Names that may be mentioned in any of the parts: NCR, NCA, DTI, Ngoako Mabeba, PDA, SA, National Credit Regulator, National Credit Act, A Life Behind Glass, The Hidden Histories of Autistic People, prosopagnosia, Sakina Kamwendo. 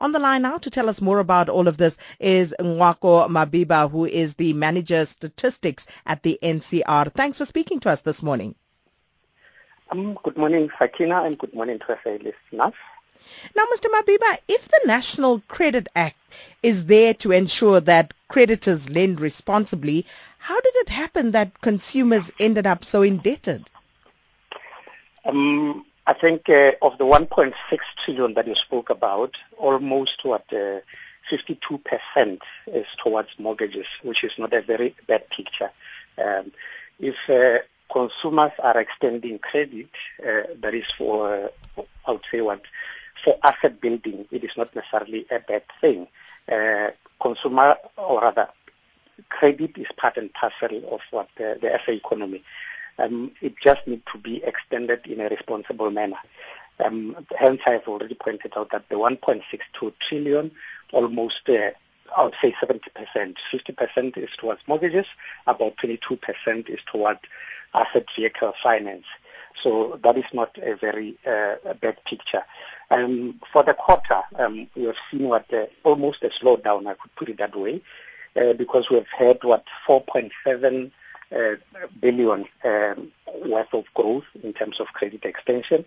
On the line now to tell us more about all of this is Ngoako Mabeba, who is the Manager Statistics at the NCR. Thanks for speaking to us this morning. Good morning, Sakina, and good morning to our listeners. Now, Mr. Mabeba, if the National Credit Act is there to ensure that creditors lend responsibly, how did it happen that consumers ended up so indebted? I think of the 1.6 trillion that you spoke about, almost 52% is towards mortgages, which is not a very bad picture. If consumers are extending credit, that is for, I would say for asset building, it is not necessarily a bad thing. Credit is part and parcel of the SA economy. It just needs to be extended in a responsible manner. Hence, I've already pointed out that the 1.62 trillion, almost, I would say 70%, 50% is towards mortgages, about 22% is towards asset vehicle finance. So that is not a very bad picture. For the quarter, we have seen almost a slowdown, I could put it that way, because we have had 4.7 billion worth of growth in terms of credit extension,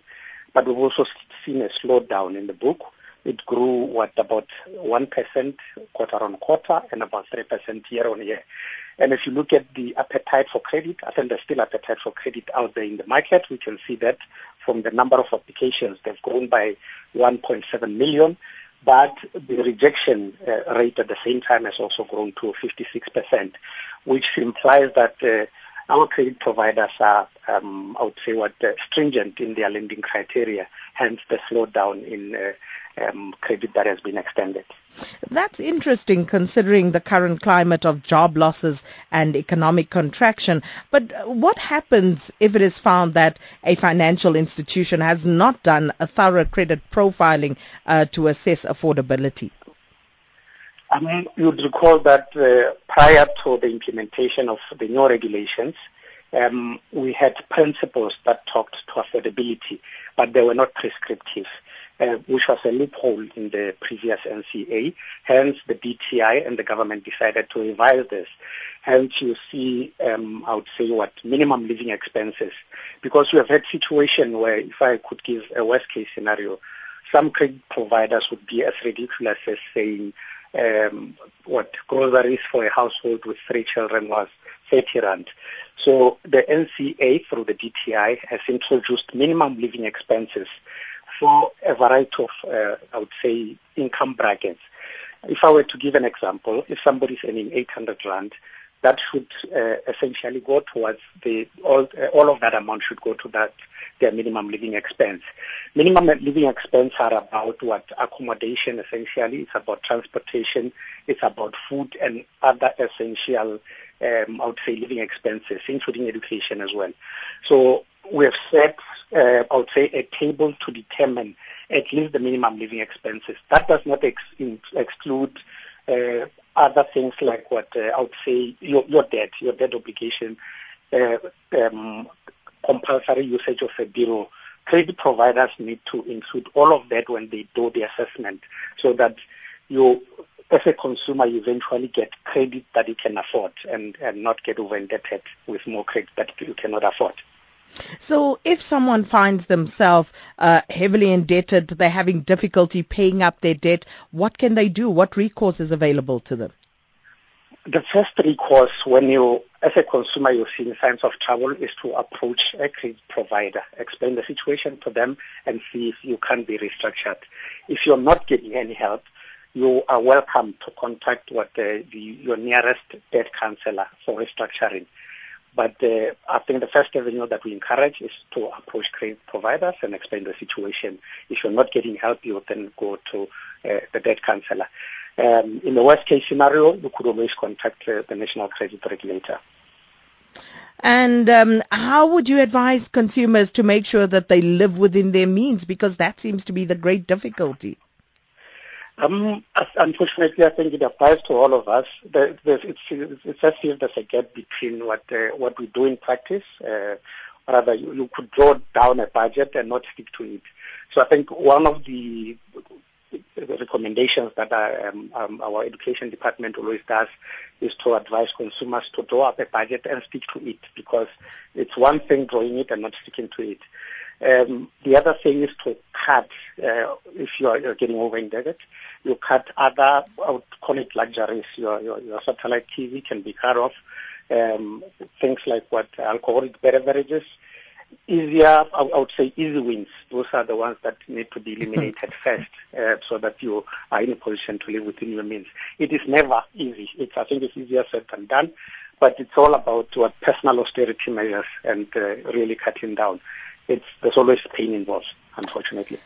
but we've also seen a slowdown in the book. It grew about 1% quarter on quarter and about 3% year on year. And if you look at the appetite for credit, I think there's still appetite for credit out there in the market. We can see that from the number of applications, they've grown by 1.7 million, but the rejection rate at the same time has also grown to 56%, which implies that our credit providers are, I would say, stringent in their lending criteria, hence the slowdown in credit that has been extended. That's interesting considering the current climate of job losses and economic contraction. But what happens if it is found that a financial institution has not done a thorough credit profiling to assess affordability? I mean, you'd recall that prior to the implementation of the new regulations, we had principles that talked to affordability, but they were not prescriptive, which was a loophole in the previous NCA. Hence, the DTI and the government decided to revise this. Hence, you see, I would say, minimum living expenses, because we have had situation where, if I could give a worst-case scenario, some credit providers would be as ridiculous as saying what groceries for a household with 3 children was 30 rand. So the NCA, through the DTI, has introduced minimum living expenses for a variety of, I would say, income brackets. If I were to give an example, if somebody is earning 800 rand, that should essentially go towards all of that amount should go to their minimum living expense. Minimum living expense are about accommodation essentially, it's about transportation, it's about food and other essential, I would say, living expenses, including education as well. So we have set, I would say, a table to determine at least the minimum living expenses. That does not exclude other things like I would say your debt obligation, compulsory usage of a bureau. Credit providers need to include all of that when they do the assessment so that you, as a consumer, you eventually get credit that you can afford and not get over indebted with more credit that you cannot afford. So if someone finds themselves heavily indebted, they're having difficulty paying up their debt, what can they do? What recourse is available to them? The first recourse when you, as a consumer, you see signs of trouble is to approach a credit provider, explain the situation to them and see if you can be restructured. If you're not getting any help, you are welcome to contact your nearest debt counselor for restructuring. But I think the first avenue that we encourage is to approach credit providers and explain the situation. If you're not getting help, you then go to the debt counselor. In the worst-case scenario, you could always contact the National Credit Regulator. And how would you advise consumers to make sure that they live within their means? Because that seems to be the great difficulty. Unfortunately, I think it applies to all of us. It's just here there's a gap between what we do in practice. Rather, you could draw down a budget and not stick to it. So I think one of the the recommendations that our education department always does is to advise consumers to draw up a budget and stick to it, because it's one thing drawing it and not sticking to it. The other thing is to cut, if you're getting over-indebted, you cut other, I would call it luxuries. Your satellite TV can be cut off, things like what alcoholic beverages, easier, I would say easy wins. Those are the ones that need to be eliminated first, so that you are in a position to live within your means. It is never easy. I think it's easier said than done, but it's all about what personal austerity measures and really cutting down. There's always pain involved, unfortunately.